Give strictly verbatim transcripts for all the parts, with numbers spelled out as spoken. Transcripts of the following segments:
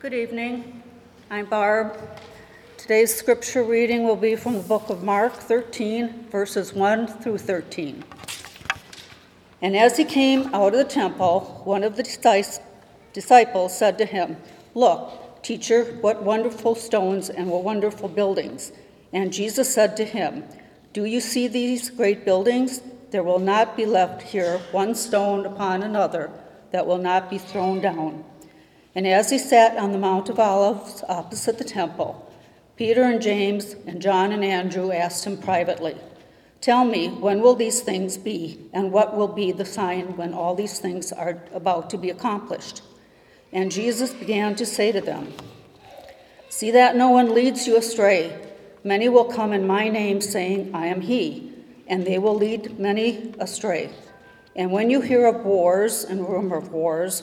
Good evening. I'm Barb. Today's scripture reading will be from the book of Mark thirteen, verses one through thirteen. And as he came out of the temple, one of the disciples said to him, "Look, teacher, what wonderful stones and what wonderful buildings." And Jesus said to him, "Do you see these great buildings? There will not be left here one stone upon another that will not be thrown down." And as he sat on the Mount of Olives opposite the temple, Peter and James and John and Andrew asked him privately, "Tell me, when will these things be, and what will be the sign when all these things are about to be accomplished?" And Jesus began to say to them, "See that no one leads you astray. Many will come in my name, saying, 'I am he,' and they will lead many astray. And when you hear of wars and rumor of wars,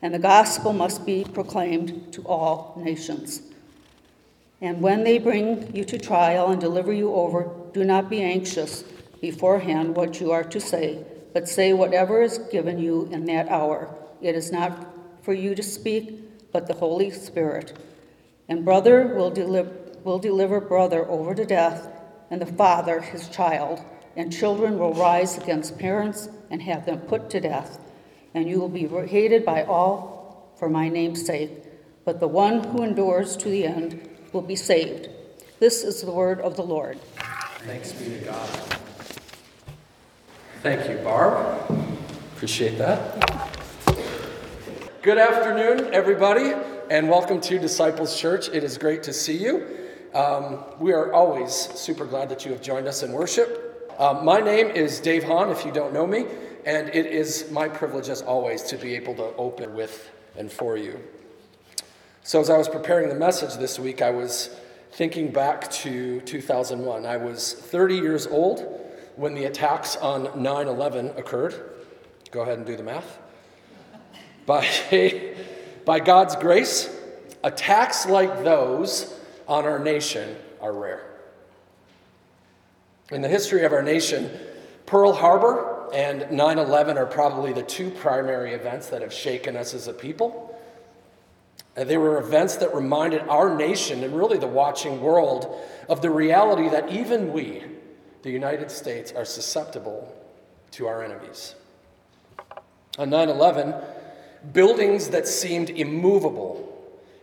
And the gospel must be proclaimed to all nations. And when they bring you to trial and deliver you over, do not be anxious beforehand what you are to say, but say whatever is given you in that hour. It is not for you to speak, but the Holy Spirit. And brother will deliver will deliver brother over to death, and the father his child. And children will rise against parents and have them put to death. And you will be hated by all for my name's sake, but the one who endures to the end will be saved." This is the word of the Lord. Thanks be to God. Thank you, Barb. Appreciate that. Good afternoon, everybody, and welcome to Disciples Church. It is great to see you. Um, we are always super glad that you have joined us in worship. Um, my name is Dave Hahn, if you don't know me. And it is my privilege, as always, to be able to open with and for you. So as I was preparing the message this week, I was thinking back to two thousand one. I was thirty years old when the attacks on nine eleven occurred. Go ahead and do the math. By, by God's grace, attacks like those on our nation are rare. In the history of our nation, Pearl Harbor and nine eleven are probably the two primary events that have shaken us as a people. And they were events that reminded our nation and really the watching world of the reality that even we, the United States, are susceptible to our enemies. On nine eleven, buildings that seemed immovable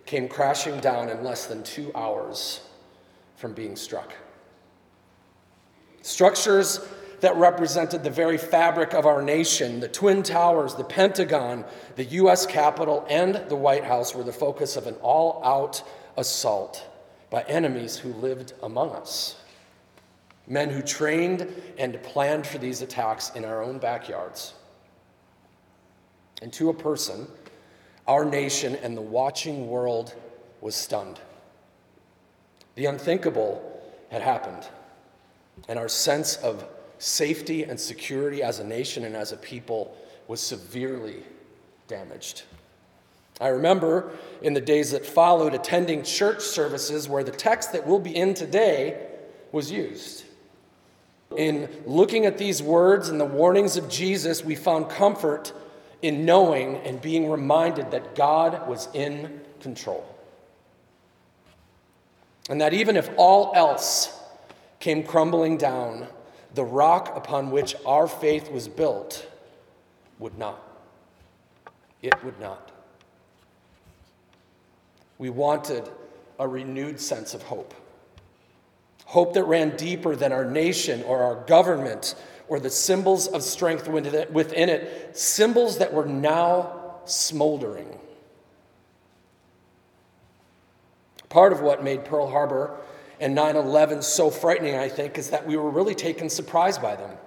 came crashing down in less than two hours from being struck. Structures that represented the very fabric of our nation. The Twin Towers, the Pentagon, the U S Capitol, and the White House were the focus of an all-out assault by enemies who lived among us. Men who trained and planned for these attacks in our own backyards. And to a person, our nation and the watching world was stunned. The unthinkable had happened, and our sense of safety and security as a nation and as a people was severely damaged. I remember in the days that followed attending church services where the text that we'll be in today was used. In looking at these words and the warnings of Jesus, we found comfort in knowing and being reminded that God was in control. And that even if all else came crumbling down, the rock upon which our faith was built would not. It would not. We wanted a renewed sense of hope. Hope that ran deeper than our nation or our government or the symbols of strength within it, symbols that were now smoldering. Part of what made Pearl Harbor and nine eleven so frightening, I think, is that we were really taken surprise by them.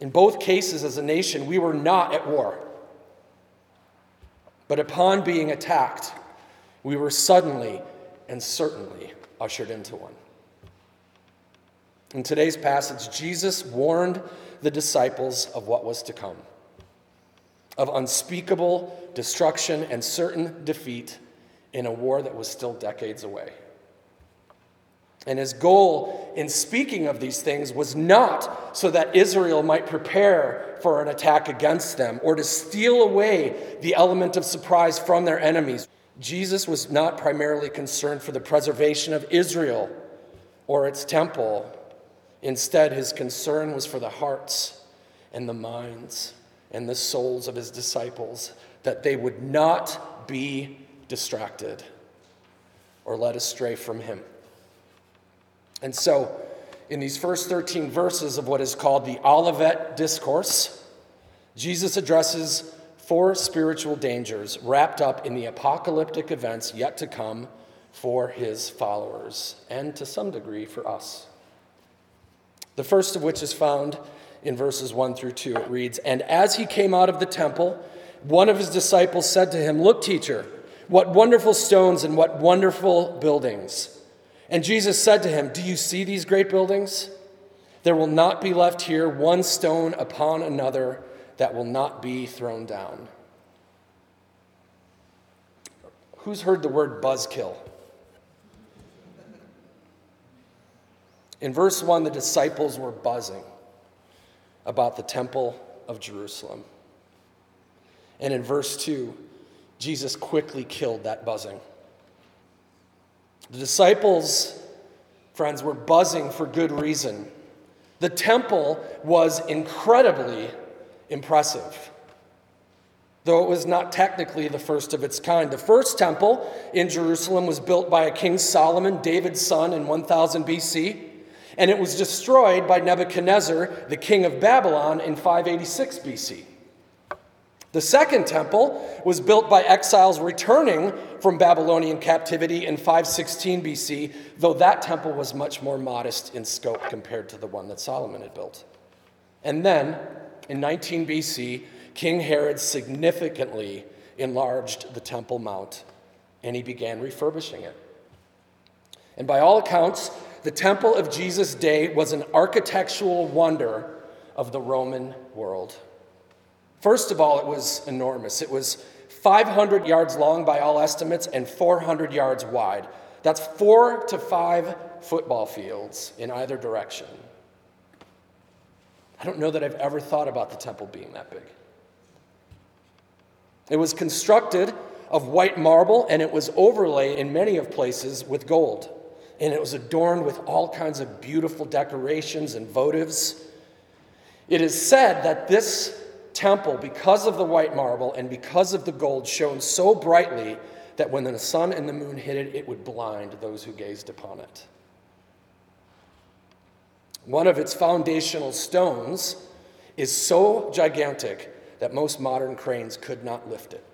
In both cases, as a nation, we were not at war. But upon being attacked, We were suddenly and certainly ushered into one. In today's passage, Jesus warned the disciples of what was to come, of unspeakable destruction and certain defeat in a war that was still decades away. And his goal in speaking of these things was not so that Israel might prepare for an attack against them or to steal away the element of surprise from their enemies. Jesus was not primarily concerned for the preservation of Israel or its temple. Instead, his concern was for the hearts and the minds and the souls of his disciples, that they would not be distracted or led astray from him. And so, in these first thirteen verses of what is called the Olivet Discourse, Jesus addresses four spiritual dangers wrapped up in the apocalyptic events yet to come for his followers, and to some degree for us. The first of which is found in verses one through two. It reads, "And as he came out of the temple, one of his disciples said to him, 'Look, teacher, what wonderful stones and what wonderful buildings.' And Jesus said to him, 'Do you see these great buildings? There will not be left here one stone upon another that will not be thrown down.'" Who's heard the word buzzkill? In verse one, the disciples were buzzing about the temple of Jerusalem. And in verse two, Jesus quickly killed that buzzing. The disciples, friends, were buzzing for good reason. The temple was incredibly impressive, though it was not technically the first of its kind. The first temple in Jerusalem was built by a King Solomon, David's son, in one thousand B C, and it was destroyed by Nebuchadnezzar, the king of Babylon, in five eighty-six B C. The second temple was built by exiles returning from Babylonian captivity in five sixteen B C, though that temple was much more modest in scope compared to the one that Solomon had built. And then, in nineteen B C, King Herod significantly enlarged the Temple Mount, and he began refurbishing it. And by all accounts, the temple of Jesus' day was an architectural wonder of the Roman world. First of all, it was enormous. It was five hundred yards long by all estimates and four hundred yards wide. That's four to five football fields in either direction. I don't know that I've ever thought about the temple being that big. It was constructed of white marble, and it was overlaid in many of places with gold. And it was adorned with all kinds of beautiful decorations and votives. It is said that this temple, because of the white marble and because of the gold, shone so brightly that when the sun and the moon hit it, it would blind those who gazed upon it. One of its foundational stones is so gigantic that most modern cranes could not lift it.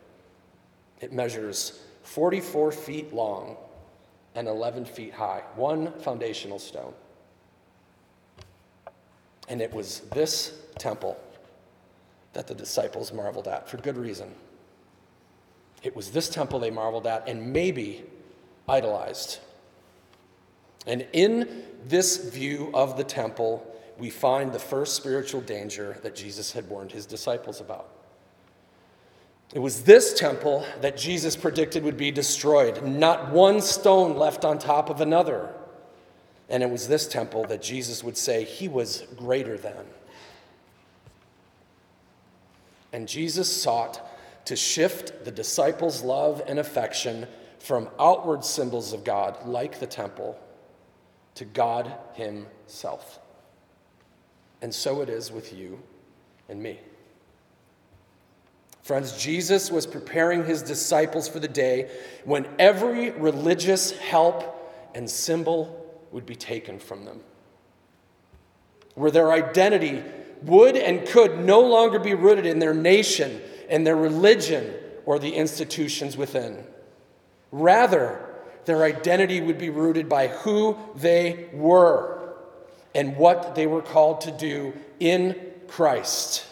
It measures forty-four feet long and eleven feet high, one foundational stone. And it was this temple that the disciples marveled at, for good reason. It was this temple they marveled at and maybe idolized. And in this view of the temple, we find the first spiritual danger that Jesus had warned his disciples about. It was this temple that Jesus predicted would be destroyed, not one stone left on top of another. And it was this temple that Jesus would say he was greater than. And Jesus sought to shift the disciples' love and affection from outward symbols of God, like the temple, to God himself. And so it is with you and me. Friends, Jesus was preparing his disciples for the day when every religious help and symbol would be taken from them, where their identity would and could no longer be rooted in their nation and their religion or the institutions within. Rather, their identity would be rooted by who they were and what they were called to do in Christ.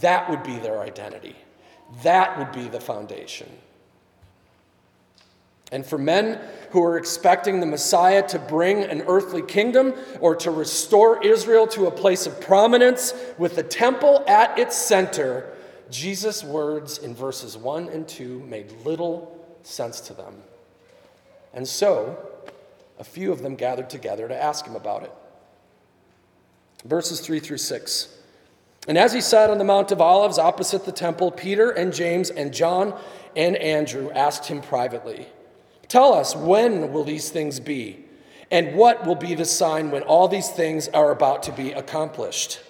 That would be their identity. That would be the foundation. And for men who are expecting the Messiah to bring an earthly kingdom or to restore Israel to a place of prominence with the temple at its center, Jesus' words in verses one and two made little sense to them. And so, a few of them gathered together to ask him about it. Verses three through six. And as he sat on the Mount of Olives opposite the temple, Peter and James and John and Andrew asked him privately, "Tell us, when will these things be? And what will be the sign when all these things are about to be accomplished?"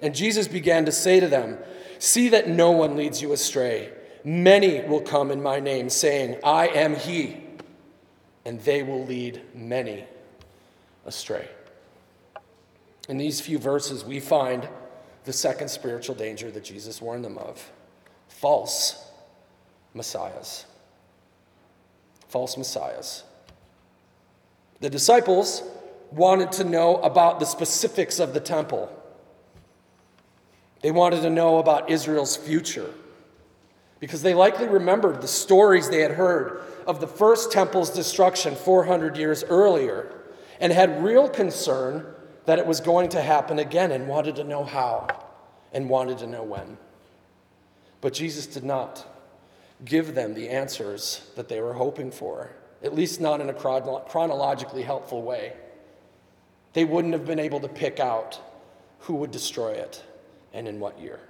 And Jesus began to say to them, "See that no one leads you astray. Many will come in my name, saying, 'I am he,' and they will lead many astray." In these few verses, we find the second spiritual danger that Jesus warned them of: false messiahs. False messiahs. The disciples wanted to know about the specifics of the temple. They wanted to know about Israel's future, because they likely remembered the stories they had heard of the first temple's destruction four hundred years earlier, and had real concern that it was going to happen again, and wanted to know how, and wanted to know when. But Jesus did not give them the answers that they were hoping for, at least not in a chronologically helpful way. They wouldn't have been able to pick out who would destroy it and in what year.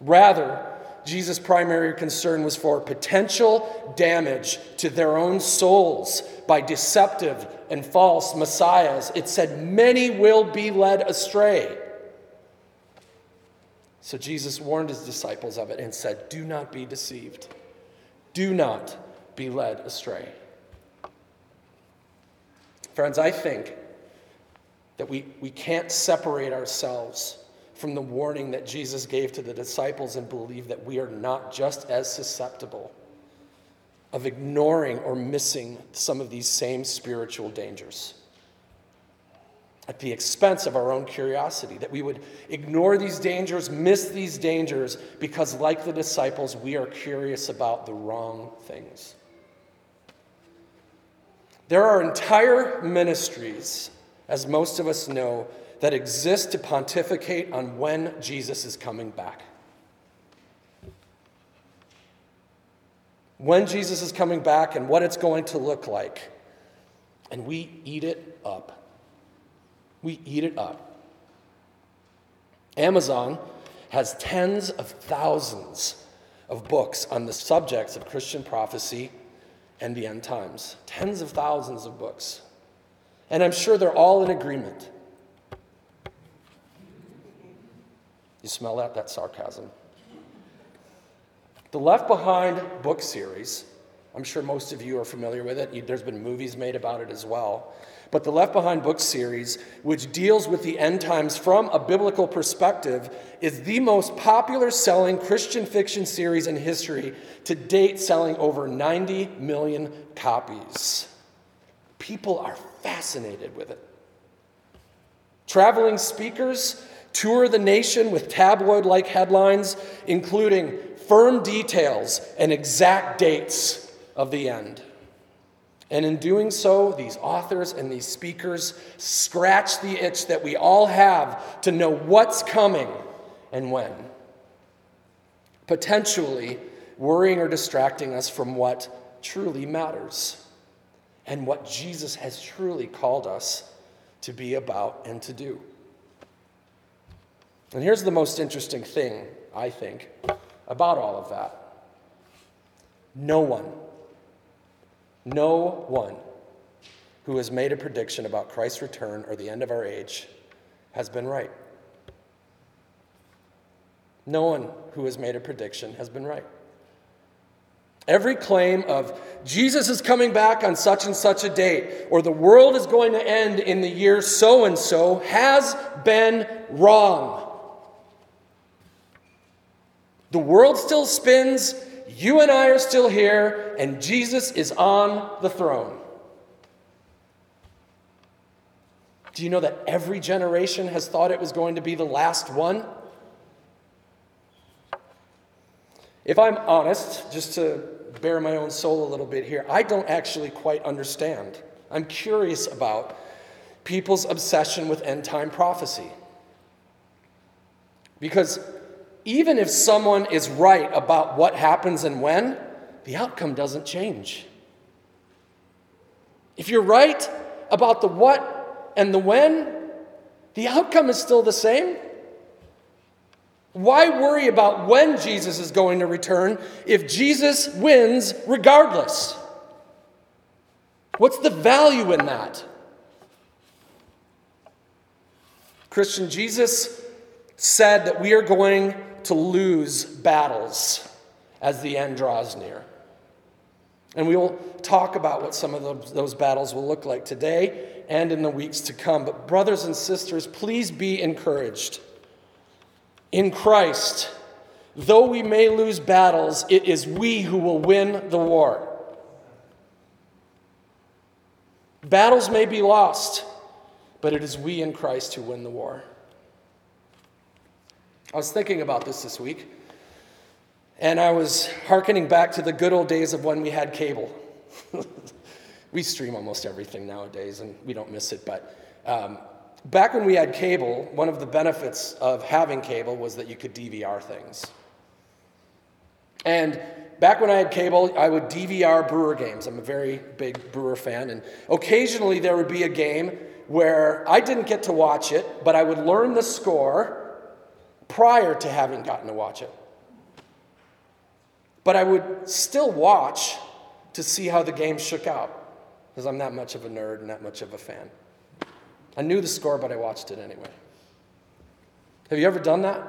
Rather, Jesus' primary concern was for potential damage to their own souls by deceptive and false messiahs. It said, "Many will be led astray." So Jesus warned his disciples of it and said, "Do not be deceived. Do not be led astray." Friends, I think that we, we can't separate ourselves from the warning that Jesus gave to the disciples and believe that we are not just as susceptible of ignoring or missing some of these same spiritual dangers at the expense of our own curiosity, that we would ignore these dangers, miss these dangers, because like the disciples, we are curious about the wrong things. There are entire ministries, as most of us know, that exists to pontificate on when Jesus is coming back. When Jesus is coming back and what it's going to look like. And we eat it up. We eat it up. Amazon has tens of thousands of books on the subjects of Christian prophecy and the end times. Tens of thousands of books. And I'm sure they're all in agreement. You smell that? That's sarcasm. The Left Behind book series, I'm sure most of you are familiar with it. There's been movies made about it as well. But the Left Behind book series, which deals with the end times from a biblical perspective, is the most popular selling Christian fiction series in history, to date selling over ninety million copies. People are fascinated with it. Traveling speakers tour the nation with tabloid-like headlines, including firm details and exact dates of the end. And in doing so, these authors and these speakers scratch the itch that we all have to know what's coming and when, potentially worrying or distracting us from what truly matters and what Jesus has truly called us to be about and to do. And here's the most interesting thing, I think, about all of that. No one, no one who has made a prediction about Christ's return or the end of our age has been right. No one who has made a prediction has been right. Every claim of Jesus is coming back on such and such a date, or the world is going to end in the year so and so, has been wrong. The world still spins, you and I are still here, and Jesus is on the throne. Do you know that every generation has thought it was going to be the last one? If I'm honest, just to bare my own soul a little bit here. I don't actually quite understand. I'm curious about people's obsession with end-time prophecy. Because even if someone is right about what happens and when, the outcome doesn't change. If you're right about the what and the when, the outcome is still the same. Why worry about when Jesus is going to return if Jesus wins regardless? What's the value in that? Christian, Jesus said that we are going to lose battles as the end draws near. And we will talk about what some of those battles will look like today and in the weeks to come. But brothers and sisters, please be encouraged. In Christ, though we may lose battles, it is we who will win the war. Battles may be lost, but it is we in Christ who win the war. I was thinking about this this week, and I was hearkening back to the good old days of when we had cable. We stream almost everything nowadays, and we don't miss it, but... Um, Back when we had cable, one of the benefits of having cable was that you could D V R things. And back when I had cable, I would D V R Brewer games. I'm a very big Brewer fan. And occasionally there would be a game where I didn't get to watch it, but I would learn the score prior to having gotten to watch it. But I would still watch to see how the game shook out, because I'm not much of a nerd and not much of a fan. I knew the score, but I watched it anyway. Have you ever done that?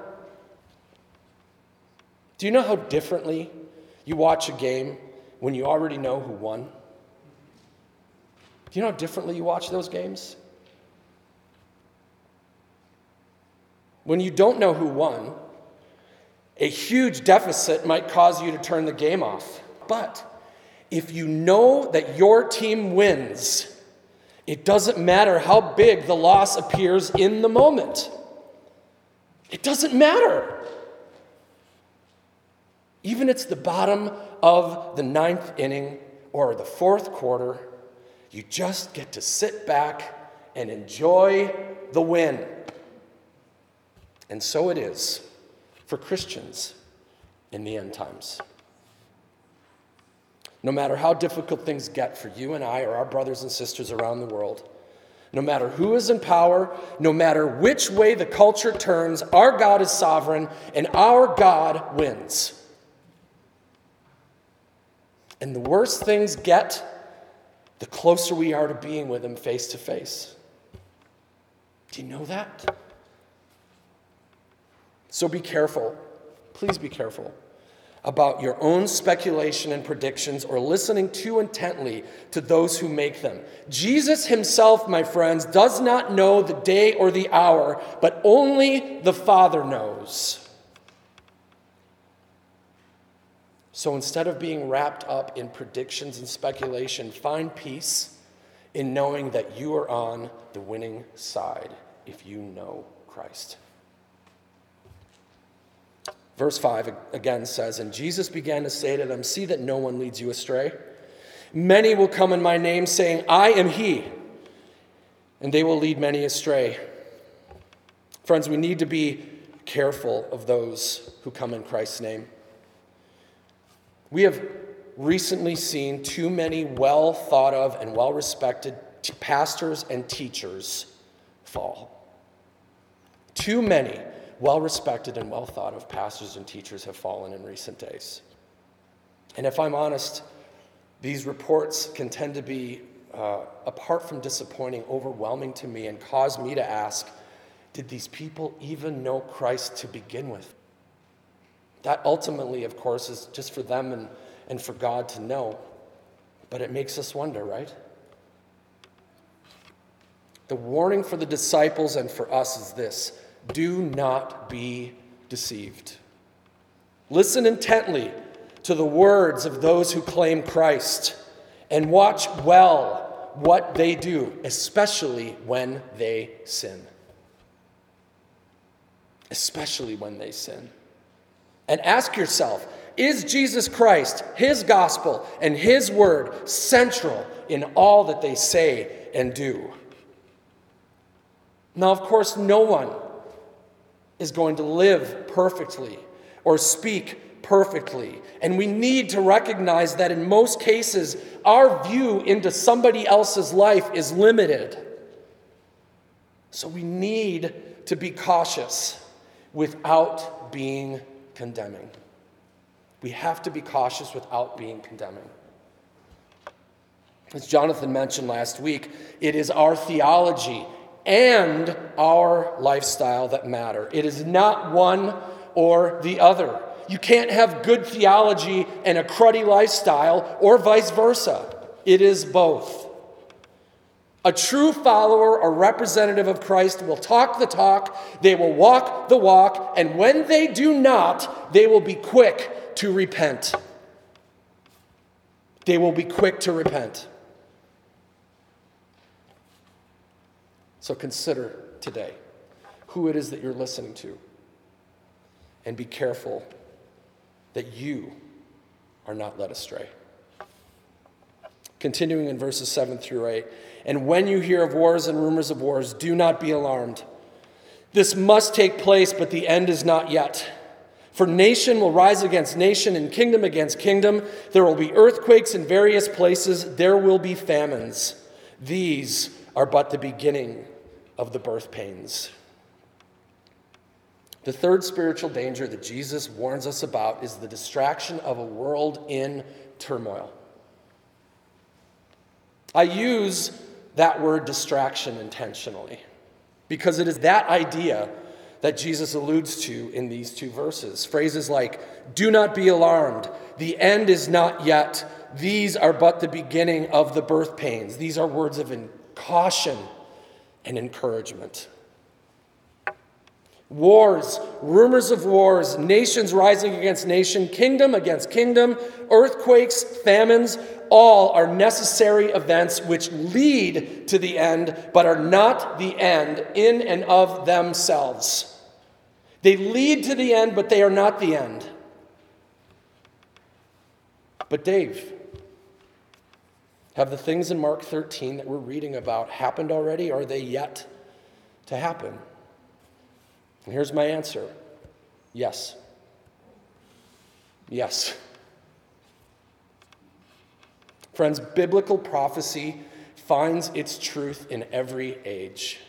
Do you know how differently you watch a game when you already know who won? Do you know how differently you watch those games? When you don't know who won, a huge deficit might cause you to turn the game off. But if you know that your team wins, it doesn't matter how big the loss appears in the moment. It doesn't matter. Even if it's the bottom of the ninth inning or the fourth quarter, you just get to sit back and enjoy the win. And so it is for Christians in the end times. No matter how difficult things get for you and I or our brothers and sisters around the world, no matter who is in power, no matter which way the culture turns, our God is sovereign and our God wins. And the worse things get, the closer we are to being with Him face to face. Do you know that? So be careful. Please be careful about your own speculation and predictions or listening too intently to those who make them. Jesus himself, my friends, does not know the day or the hour, but only the Father knows. So instead of being wrapped up in predictions and speculation, find peace in knowing that you are on the winning side if you know Christ. Verse five again says, "And Jesus began to say to them, 'See that no one leads you astray. Many will come in my name, saying, I am he, and they will lead many astray.'" Friends, we need to be careful of those who come in Christ's name. We have recently seen too many well thought of and well respected pastors and teachers fall. Too many well-respected and well-thought-of pastors and teachers have fallen in recent days. And if I'm honest, these reports can tend to be, uh, apart from disappointing, overwhelming to me and cause me to ask, did these people even know Christ to begin with? That ultimately, of course, is just for them and, and for God to know. But it makes us wonder, right? The warning for the disciples and for us is this: do not be deceived. Listen intently to the words of those who claim Christ and watch well what they do, especially when they sin. Especially when they sin. And ask yourself, Is Jesus Christ, his gospel, and his word central in all that they say and do? Now, of course, no one is going to live perfectly or speak perfectly. And we need to recognize that in most cases, our view into somebody else's life is limited. So we need to be cautious without being condemning. We have to be cautious without being condemning. As Jonathan mentioned last week, it is our theology and our lifestyle that matter. It is not one or the other. You can't have good theology and a cruddy lifestyle, or vice versa. It is both. A true follower or representative of Christ will talk the talk, they will walk the walk, and when they do not, they will be quick to repent. They will be quick to repent. So consider today who it is that you're listening to, and be careful that you are not led astray. Continuing in verses seven through eight, and when you hear of wars and rumors of wars, do not be alarmed. This must take place, but the end is not yet. For nation will rise against nation and kingdom against kingdom. There will be earthquakes in various places. There will be famines. These are but the beginning of the birth pains. The third spiritual danger that Jesus warns us about is the distraction of a world in turmoil. I use that word distraction intentionally because it is that idea that Jesus alludes to in these two verses. Phrases like, do not be alarmed, the end is not yet, these are but the beginning of the birth pains. These are words of caution and encouragement. Wars, rumors of wars, nations rising against nation, kingdom against kingdom, earthquakes, famines, all are necessary events which lead to the end, but are not the end in and of themselves. They lead to the end, but they are not the end. But Dave, have the things in Mark thirteen that we're reading about happened already? Are they yet to happen? And here's my answer. Yes. Yes. Friends, biblical prophecy finds its truth in every age,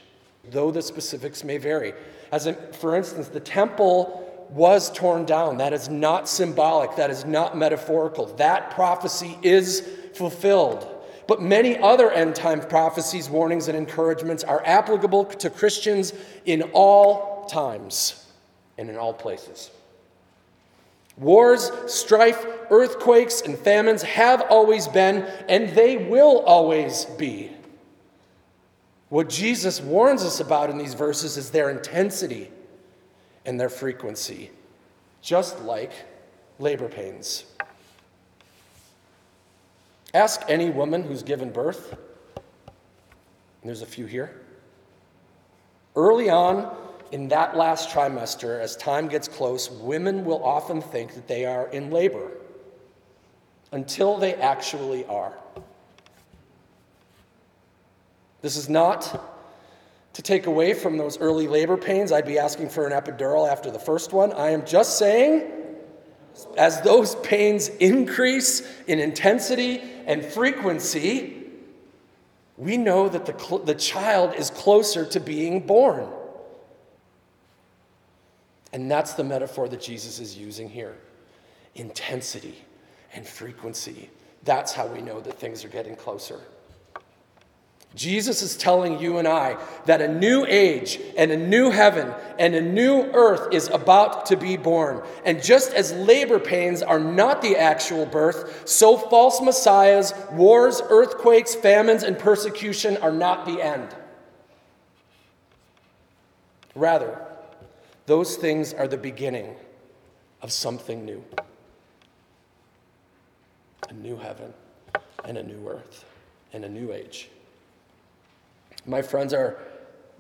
though the specifics may vary. As in, for instance, the temple was torn down. That is not symbolic. That is not metaphorical. That prophecy is fulfilled. But many other end-time prophecies, warnings, and encouragements are applicable to Christians in all times and in all places. Wars, strife, earthquakes, and famines have always been, and they will always be. What Jesus warns us about in these verses is their intensity and their frequency, just like labor pains. Ask any woman who's given birth, and there's a few here, early on in that last trimester, as time gets close, women will often think that they are in labor until they actually are. This is not to take away from those early labor pains. I'd be asking for an epidural after the first one. I am just saying, as those pains increase in intensity and frequency, we know that the, cl- the child is closer to being born. And that's the metaphor that Jesus is using here. Intensity and frequency. That's how we know that things are getting closer. Jesus is telling you and I that a new age and a new heaven and a new earth is about to be born. And just as labor pains are not the actual birth, so false messiahs, wars, earthquakes, famines, and persecution are not the end. Rather, those things are the beginning of something new. A new heaven and a new earth and a new age. My friends, our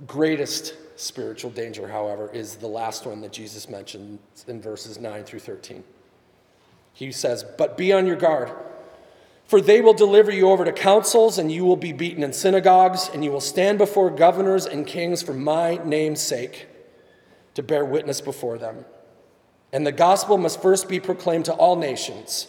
greatest spiritual danger, however, is the last one that Jesus mentioned in verses nine through thirteen. He says, but be on your guard, for they will deliver you over to councils, and you will be beaten in synagogues, and you will stand before governors and kings for my name's sake, to bear witness before them. And the gospel must first be proclaimed to all nations.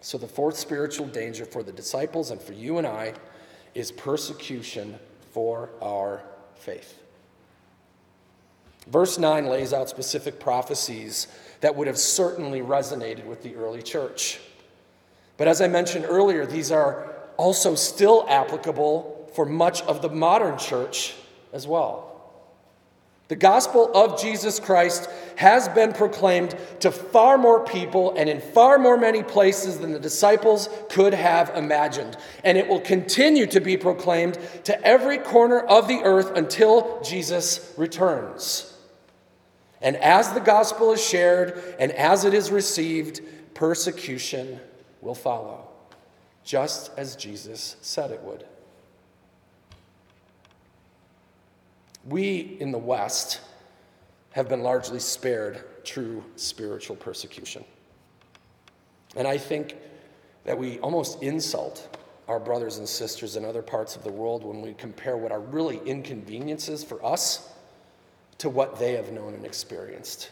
So the fourth spiritual danger for the disciples and for you and I is persecution for our faith. Verse nine lays out specific prophecies that would have certainly resonated with the early church. But as I mentioned earlier, these are also still applicable for much of the modern church as well. The gospel of Jesus Christ has been proclaimed to far more people and in far more many places than the disciples could have imagined. And it will continue to be proclaimed to every corner of the earth until Jesus returns. And as the gospel is shared and as it is received, persecution will follow, just as Jesus said it would. We in the West have been largely spared true spiritual persecution. And I think that we almost insult our brothers and sisters in other parts of the world when we compare what are really inconveniences for us to what they have known and experienced.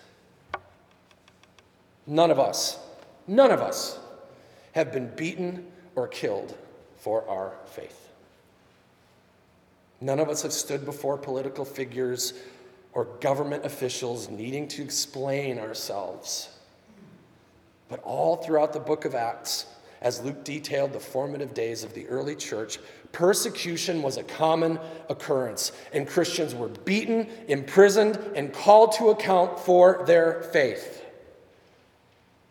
None of us, none of us have been beaten or killed for our faith. None of us have stood before political figures or government officials needing to explain ourselves. But all throughout the book of Acts, as Luke detailed the formative days of the early church, persecution was a common occurrence, and Christians were beaten, imprisoned, and called to account for their faith.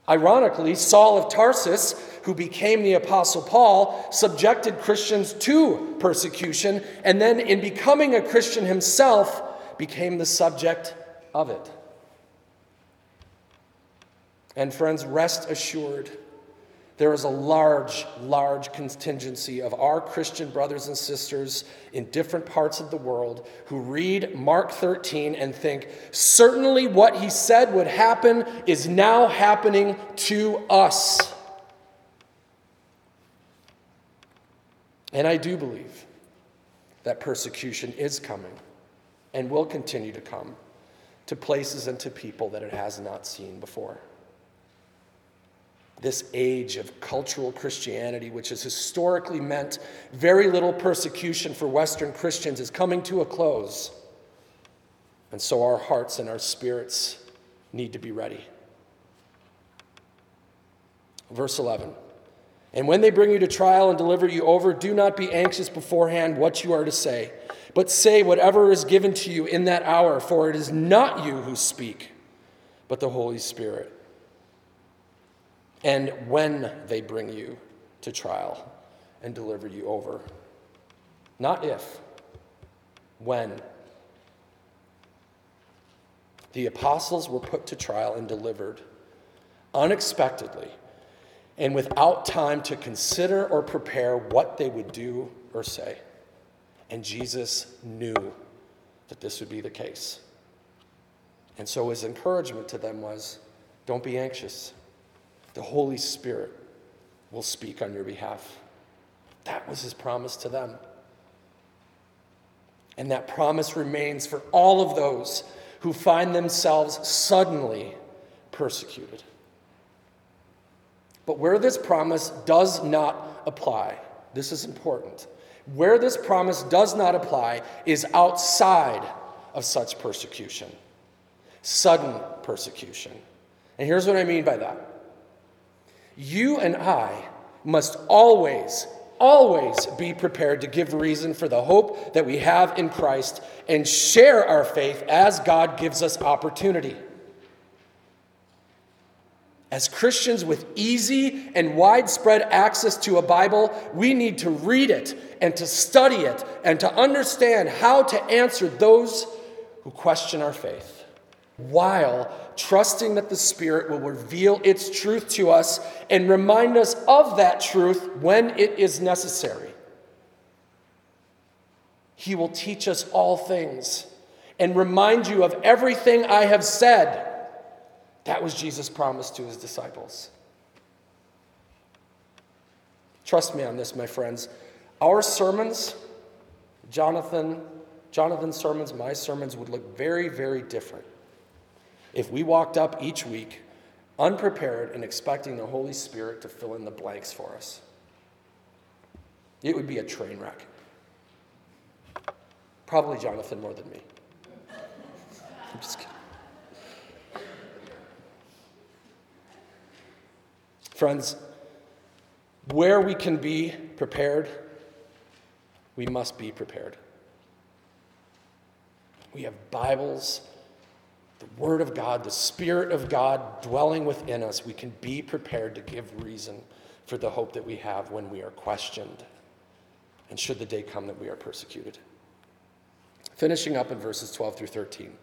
Ironically, Saul of Tarsus, who became the Apostle Paul, subjected Christians to persecution, and then in becoming a Christian himself, became the subject of it. And friends, rest assured, there is a large, large contingency of our Christian brothers and sisters in different parts of the world who read Mark thirteen and think, certainly what he said would happen is now happening to us. And I do believe that persecution is coming and will continue to come to places and to people that it has not seen before. This age of cultural Christianity, which has historically meant very little persecution for Western Christians, is coming to a close. And so our hearts and our spirits need to be ready. Verse eleven. And when they bring you to trial and deliver you over, do not be anxious beforehand what you are to say, but say whatever is given to you in that hour, for it is not you who speak, but the Holy Spirit. And when they bring you to trial and deliver you over, not if, when. The apostles were put to trial and delivered unexpectedly, and without time to consider or prepare what they would do or say. And Jesus knew that this would be the case. And so his encouragement to them was, don't be anxious. The Holy Spirit will speak on your behalf. That was his promise to them. And that promise remains for all of those who find themselves suddenly persecuted. But where this promise does not apply, this is important, where this promise does not apply is outside of such persecution, sudden persecution. And here's what I mean by that. You and I must always, always be prepared to give reason for the hope that we have in Christ and share our faith as God gives us opportunity. As Christians with easy and widespread access to a Bible, we need to read it and to study it and to understand how to answer those who question our faith, while trusting that the Spirit will reveal its truth to us and remind us of that truth when it is necessary. He will teach us all things and remind you of everything I have said. That was Jesus' promise to his disciples. Trust me on this, my friends. Our sermons, Jonathan, Jonathan's sermons, my sermons, would look very, very different if we walked up each week unprepared and expecting the Holy Spirit to fill in the blanks for us. It would be a train wreck. Probably Jonathan more than me. I'm just kidding. Friends, where we can be prepared, we must be prepared. We have Bibles, the Word of God, the Spirit of God dwelling within us. We can be prepared to give reason for the hope that we have when we are questioned, and should the day come that we are persecuted. Finishing up in verses twelve through thirteen.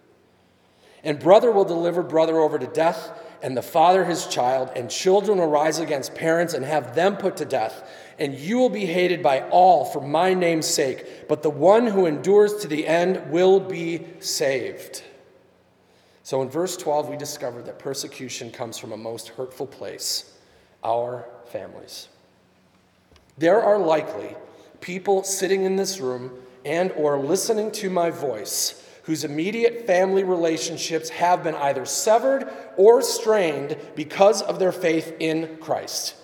And brother will deliver brother over to death, and the father his child, and children will rise against parents and have them put to death. And you will be hated by all for my name's sake, but the one who endures to the end will be saved. So in verse twelve, we discover that persecution comes from a most hurtful place, our families. There are likely people sitting in this room and or listening to my voice whose immediate family relationships have been either severed or strained because of their faith in Christ.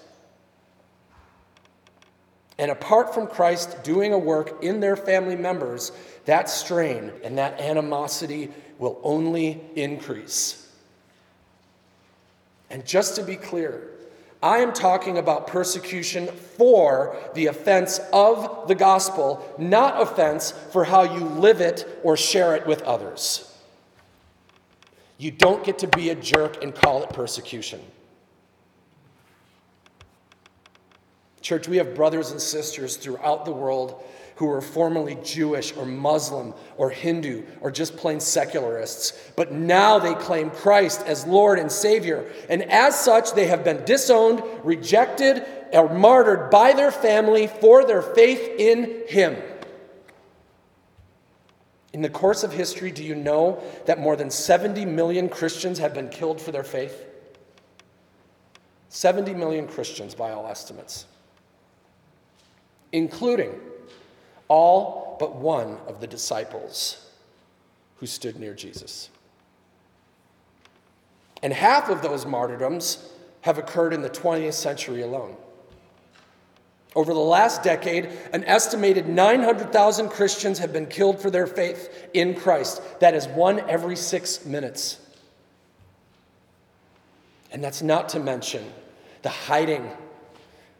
And apart from Christ doing a work in their family members, that strain and that animosity will only increase. And just to be clear, I am talking about persecution for the offense of the gospel, not offense for how you live it or share it with others. You don't get to be a jerk and call it persecution. Church, we have brothers and sisters throughout the world who were formerly Jewish or Muslim or Hindu or just plain secularists, but now they claim Christ as Lord and Savior. And as such, they have been disowned, rejected, or martyred by their family for their faith in Him. In the course of history, do you know that more than seventy million Christians have been killed for their faith? seventy million Christians, by all estimates, including all but one of the disciples who stood near Jesus. And half of those martyrdoms have occurred in the twentieth century alone. Over the last decade, an estimated nine hundred thousand Christians have been killed for their faith in Christ. That is one every six minutes. And that's not to mention the hiding,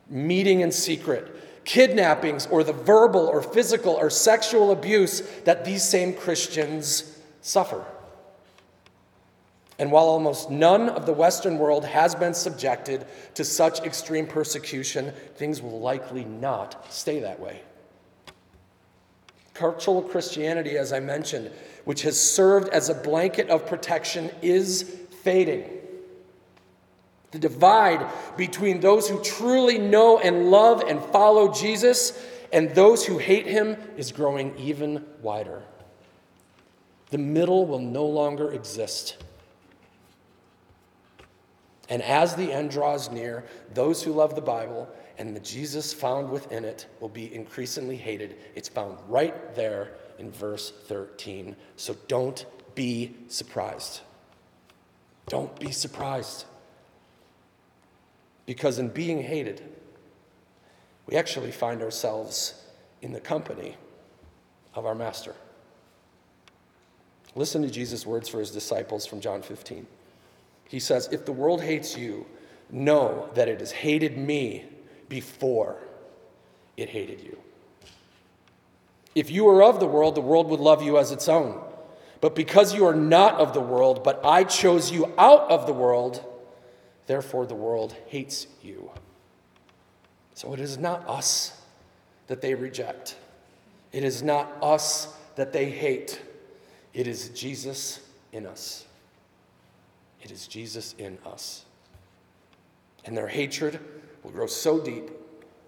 meeting in secret, kidnappings, or the verbal or physical or sexual abuse that these same Christians suffer. And while almost none of the Western world has been subjected to such extreme persecution, things will likely not stay that way. Cultural Christianity, as I mentioned, which has served as a blanket of protection, is fading. The divide between those who truly know and love and follow Jesus and those who hate him is growing even wider. The middle will no longer exist. And as the end draws near, those who love the Bible and the Jesus found within it will be increasingly hated. It's found right there in verse thirteen. So don't be surprised. Don't be surprised. Because in being hated, we actually find ourselves in the company of our master. Listen to Jesus' words for his disciples from John fifteen. He says, "If the world hates you, know that it has hated me before it hated you. If you were of the world, the world would love you as its own. But because you are not of the world, but I chose you out of the world, Therefore, the world hates you. So it is not us that they reject. It is not us that they hate. It is Jesus in us. It is Jesus in us. And their hatred will grow so deep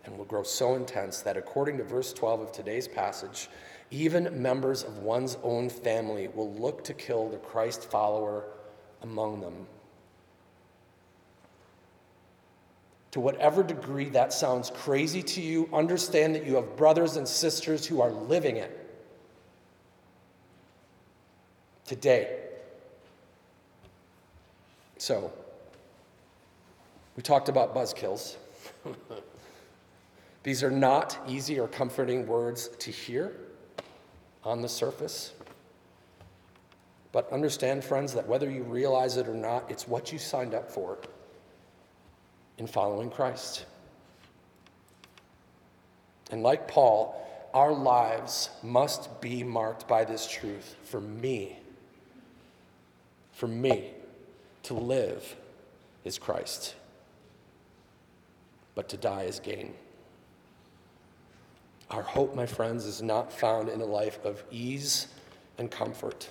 and will grow so intense that, according to verse twelve of today's passage, even members of one's own family will look to kill the Christ follower among them. To whatever degree that sounds crazy to you, understand that you have brothers and sisters who are living it today. So, we talked about buzzkills. These are not easy or comforting words to hear on the surface. But understand, friends, that whether you realize it or not, it's what you signed up for in following Christ. And like Paul, our lives must be marked by this truth. For me, for me, to live is Christ, but to die is gain. Our hope, my friends, is not found in a life of ease and comfort,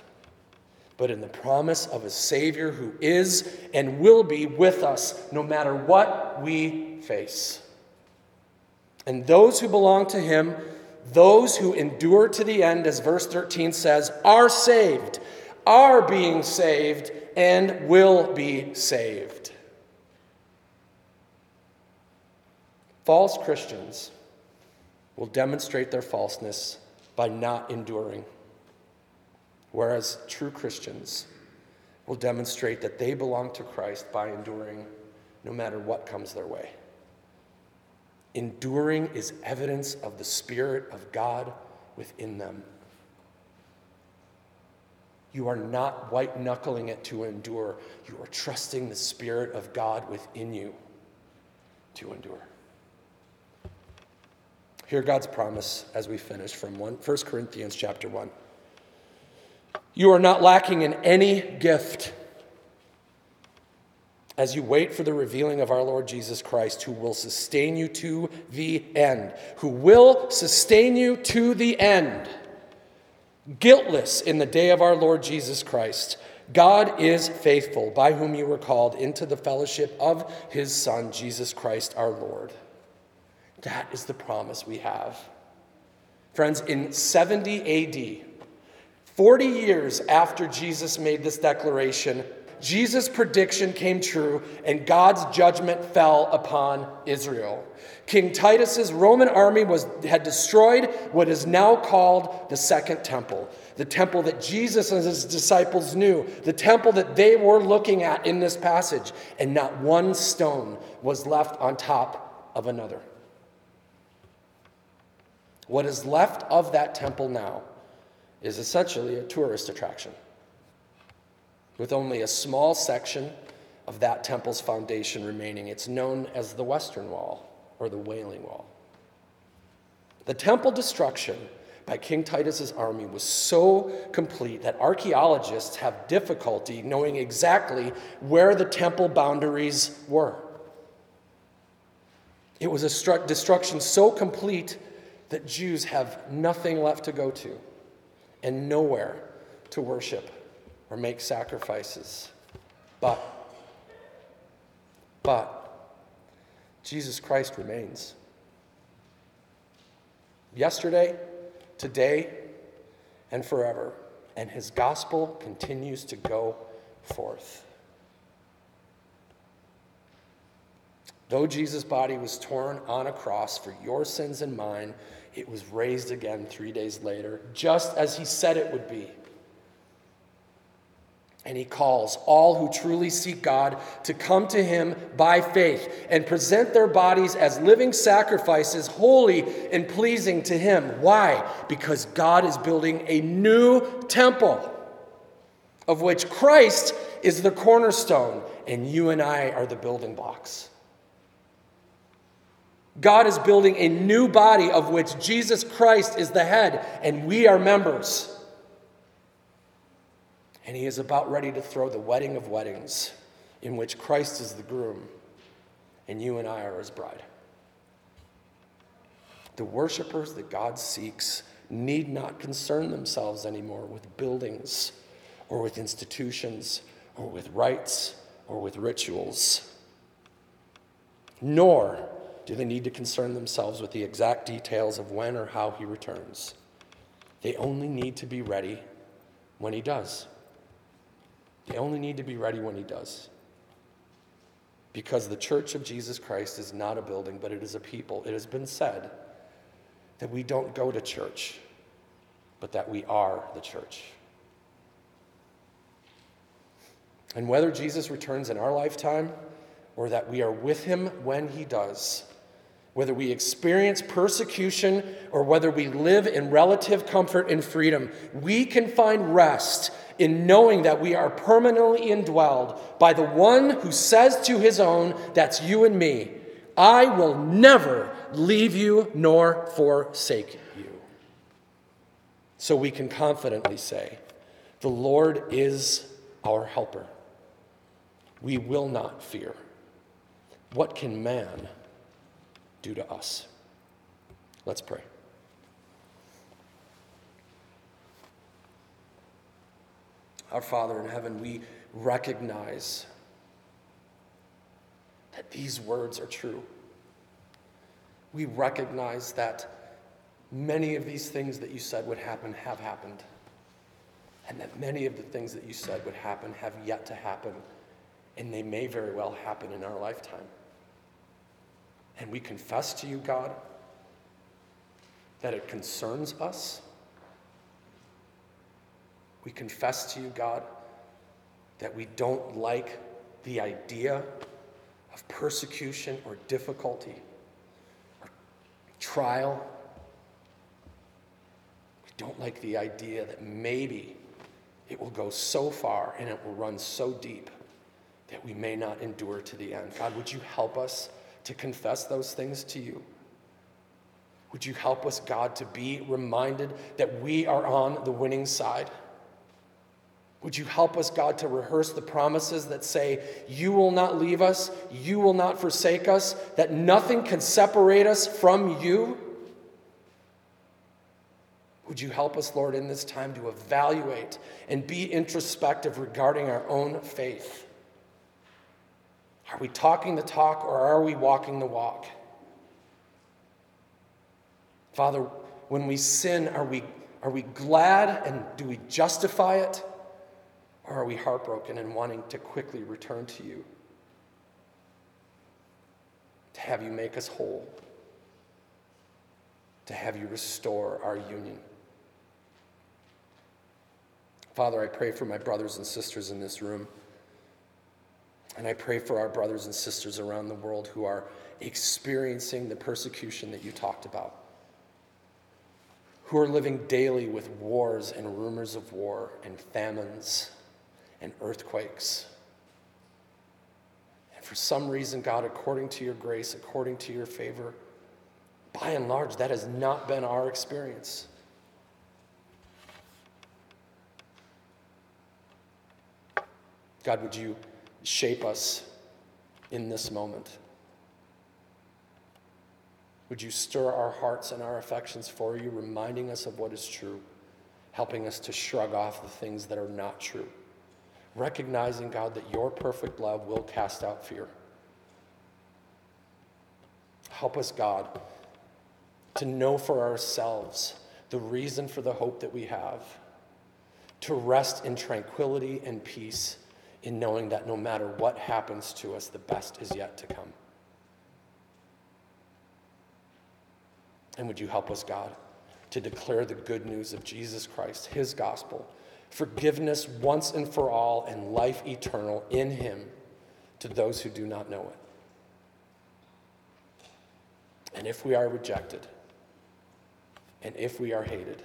but in the promise of a Savior who is and will be with us no matter what we face. And those who belong to him, those who endure to the end, as verse thirteen says, are saved, are being saved, and will be saved. False Christians will demonstrate their falseness by not enduring, whereas true Christians will demonstrate that they belong to Christ by enduring no matter what comes their way. Enduring is evidence of the Spirit of God within them. You are not white-knuckling it to endure. You are trusting the Spirit of God within you to endure. Hear God's promise as we finish from First Corinthians chapter one. You are not lacking in any gift as you wait for the revealing of our Lord Jesus Christ, who will sustain you to the end, who will sustain you to the end, guiltless in the day of our Lord Jesus Christ. God is faithful, by whom you were called into the fellowship of his Son, Jesus Christ our Lord. That is the promise we have. Friends, in seventy A D, forty years after Jesus made this declaration, Jesus' prediction came true and God's judgment fell upon Israel. King Titus' Roman army was, had destroyed what is now called the Second Temple, the temple that Jesus and his disciples knew, the temple that they were looking at in this passage, and not one stone was left on top of another. What is left of that temple now is essentially a tourist attraction, with only a small section of that temple's foundation remaining. It's known as the Western Wall, or the Wailing Wall. The temple destruction by King Titus's army was so complete that archaeologists have difficulty knowing exactly where the temple boundaries were. It was a stru- destruction so complete that Jews have nothing left to go to, and nowhere to worship or make sacrifices. But, but, Jesus Christ remains. Yesterday, today, and forever. And his gospel continues to go forth. Though Jesus' body was torn on a cross for your sins and mine, it was raised again three days later, just as he said it would be. And he calls all who truly seek God to come to him by faith and present their bodies as living sacrifices, holy and pleasing to him. Why? Because God is building a new temple, of which Christ is the cornerstone, and you and I are the building blocks. God is building a new body of which Jesus Christ is the head, and we are members. And he is about ready to throw the wedding of weddings in which Christ is the groom and you and I are his bride. The worshipers that God seeks need not concern themselves anymore with buildings or with institutions or with rites or with rituals. Nor do they need to concern themselves with the exact details of when or how he returns. They only need to be ready when he does. They only need to be ready when he does. Because the church of Jesus Christ is not a building, but it is a people. It has been said that we don't go to church, but that we are the church. And whether Jesus returns in our lifetime or that we are with him when he does, whether we experience persecution or whether we live in relative comfort and freedom, we can find rest in knowing that we are permanently indwelled by the one who says to his own, that's you and me, I will never leave you nor forsake you. So we can confidently say, the Lord is our helper. We will not fear. What can man do to us? Let's pray. Our Father in heaven, we recognize that these words are true. We recognize that many of these things that you said would happen have happened, and that many of the things that you said would happen have yet to happen, and they may very well happen in our lifetime. And we confess to you, God, that it concerns us. We confess to you, God, that we don't like the idea of persecution or difficulty or trial. We don't like the idea that maybe it will go so far and it will run so deep that we may not endure to the end. God, would you help us to confess those things to you? Would you help us, God, to be reminded that we are on the winning side? Would you help us, God, to rehearse the promises that say, you will not leave us, you will not forsake us, that nothing can separate us from you? Would you help us, Lord, in this time to evaluate and be introspective regarding our own faith? Are we talking the talk or are we walking the walk? Father, when we sin, are we, are we glad and do we justify it? Or are we heartbroken and wanting to quickly return to you? To have you make us whole. To have you restore our union. Father, I pray for my brothers and sisters in this room. And I pray for our brothers and sisters around the world who are experiencing the persecution that you talked about. Who are living daily with wars and rumors of war and famines and earthquakes. And for some reason, God, according to your grace, according to your favor, by and large, that has not been our experience. God, would you shape us in this moment? Would you stir our hearts and our affections for you, reminding us of what is true, helping us to shrug off the things that are not true, recognizing, God, that your perfect love will cast out fear. Help us, God, to know for ourselves the reason for the hope that we have, to rest in tranquility and peace in knowing that no matter what happens to us, the best is yet to come. And would you help us, God, to declare the good news of Jesus Christ, his gospel, forgiveness once and for all, and life eternal in him to those who do not know it. And if we are rejected, and if we are hated,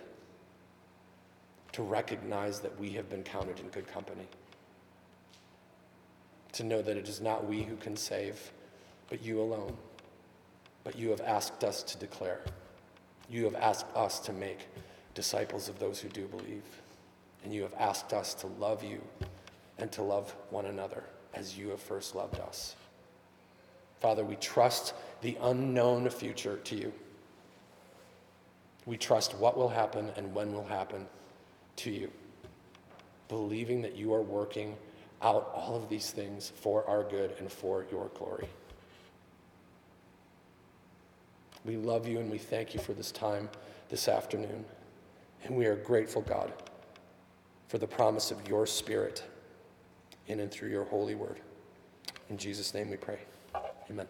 to recognize that we have been counted in good company. To know that it is not we who can save, but you alone. But you have asked us to declare. You have asked us to make disciples of those who do believe. And you have asked us to love you and to love one another as you have first loved us. Father, we trust the unknown future to you. We trust what will happen and when will happen to you, believing that you are working out all of these things for our good and for your glory. We love you and we thank you for this time this afternoon. And we are grateful, God, for the promise of your Spirit in and through your holy word. In Jesus' name we pray. Amen.